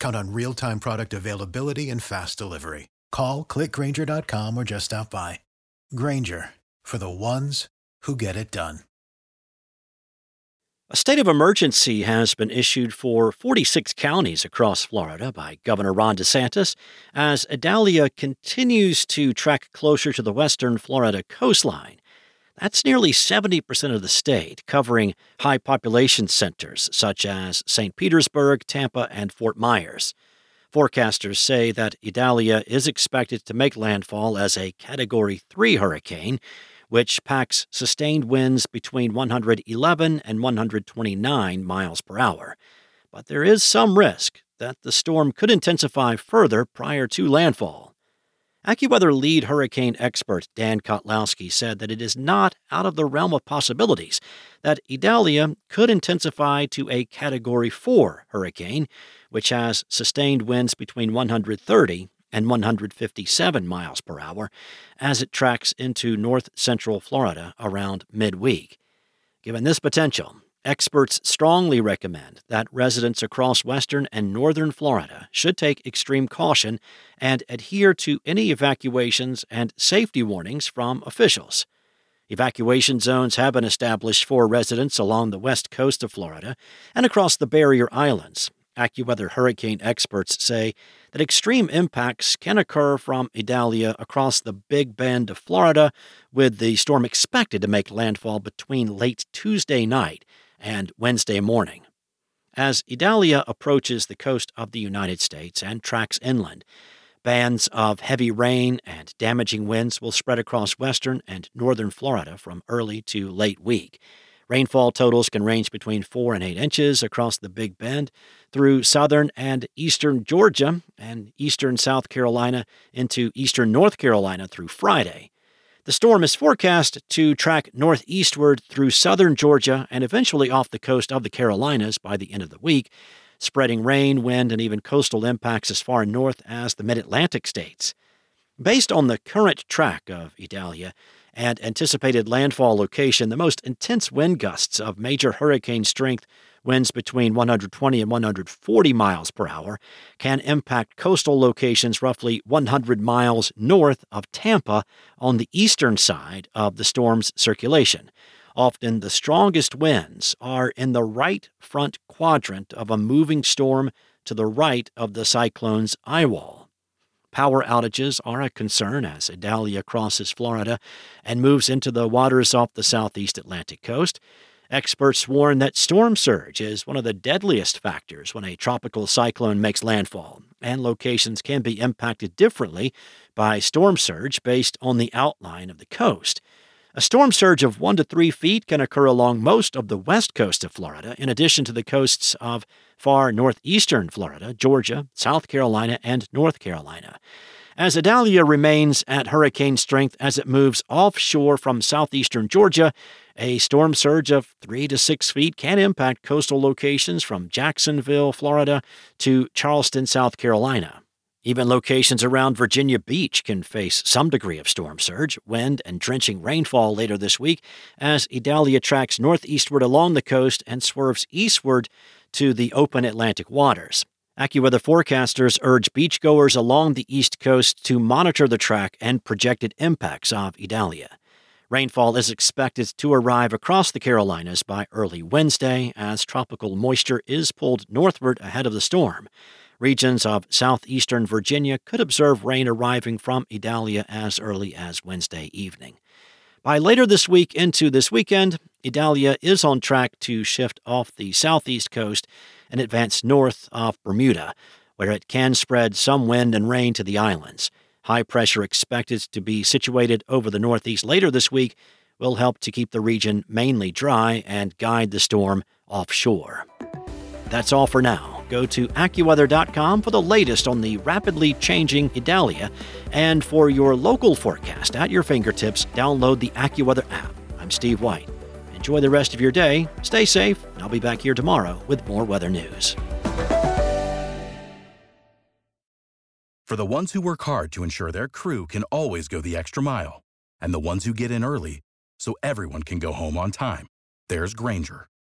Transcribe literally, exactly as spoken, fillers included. Count on real-time product availability and fast delivery. Call, click Grainger dot com, or just stop by. Grainger, for the ones who get it done. A state of emergency has been issued for forty-six counties across Florida by Governor Ron DeSantis as Idalia continues to track closer to the western Florida coastline. That's nearly seventy percent of the state, covering high population centers such as Saint Petersburg, Tampa, and Fort Myers. Forecasters say that Idalia is expected to make landfall as a Category three hurricane, which packs sustained winds between one hundred eleven and one hundred twenty-nine miles per hour. But there is some risk that the storm could intensify further prior to landfall. AccuWeather lead hurricane expert Dan Kotlowski said that it is not out of the realm of possibilities that Idalia could intensify to a Category four hurricane, which has sustained winds between one hundred thirty and one hundred fifty-seven miles per hour as it tracks into north-central Florida around midweek. Given this potential, experts strongly recommend that residents across western and northern Florida should take extreme caution and adhere to any evacuations and safety warnings from officials. Evacuation zones have been established for residents along the west coast of Florida and across the barrier islands. AccuWeather hurricane experts say that extreme impacts can occur from Idalia across the Big Bend of Florida, with the storm expected to make landfall between late Tuesday night and Wednesday morning. As Idalia approaches the coast of the United States and tracks inland, bands of heavy rain and damaging winds will spread across western and northern Florida from early to late week. Rainfall totals can range between four and eight inches across the Big Bend through southern and eastern Georgia and eastern South Carolina into eastern North Carolina through Friday. The storm is forecast to track northeastward through southern Georgia and eventually off the coast of the Carolinas by the end of the week, spreading rain, wind, and even coastal impacts as far north as the mid-Atlantic states. Based on the current track of Idalia and anticipated landfall location, the most intense wind gusts of major hurricane strength, winds between one hundred twenty and one hundred forty miles per hour, can impact coastal locations roughly one hundred miles north of Tampa on the eastern side of the storm's circulation. Often the strongest winds are in the right front quadrant of a moving storm to the right of the cyclone's eye wall. Power outages are a concern as Idalia crosses Florida and moves into the waters off the southeast Atlantic coast. Experts warn that storm surge is one of the deadliest factors when a tropical cyclone makes landfall, and locations can be impacted differently by storm surge based on the outline of the coast. A storm surge of one to three feet can occur along most of the west coast of Florida, in addition to the coasts of far northeastern Florida, Georgia, South Carolina, and North Carolina. As Idalia remains at hurricane strength as it moves offshore from southeastern Georgia, a storm surge of three to six feet can impact coastal locations from Jacksonville, Florida, to Charleston, South Carolina. Even locations around Virginia Beach can face some degree of storm surge, wind, and drenching rainfall later this week as Idalia tracks northeastward along the coast and swerves eastward to the open Atlantic waters. AccuWeather forecasters urge beachgoers along the east coast to monitor the track and projected impacts of Idalia. Rainfall is expected to arrive across the Carolinas by early Wednesday as tropical moisture is pulled northward ahead of the storm. Regions of southeastern Virginia could observe rain arriving from Idalia as early as Wednesday evening. By later this week into this weekend, Idalia is on track to shift off the southeast coast and advance north of Bermuda, where it can spread some wind and rain to the islands. High pressure expected to be situated over the northeast later this week will help to keep the region mainly dry and guide the storm offshore. That's all for now. Go to AccuWeather dot com for the latest on the rapidly changing Idalia. And for your local forecast at your fingertips, download the AccuWeather app. I'm Steve White. Enjoy the rest of your day. Stay safe, and I'll be back here tomorrow with more weather news. For the ones who work hard to ensure their crew can always go the extra mile, and the ones who get in early so everyone can go home on time, there's Grainger,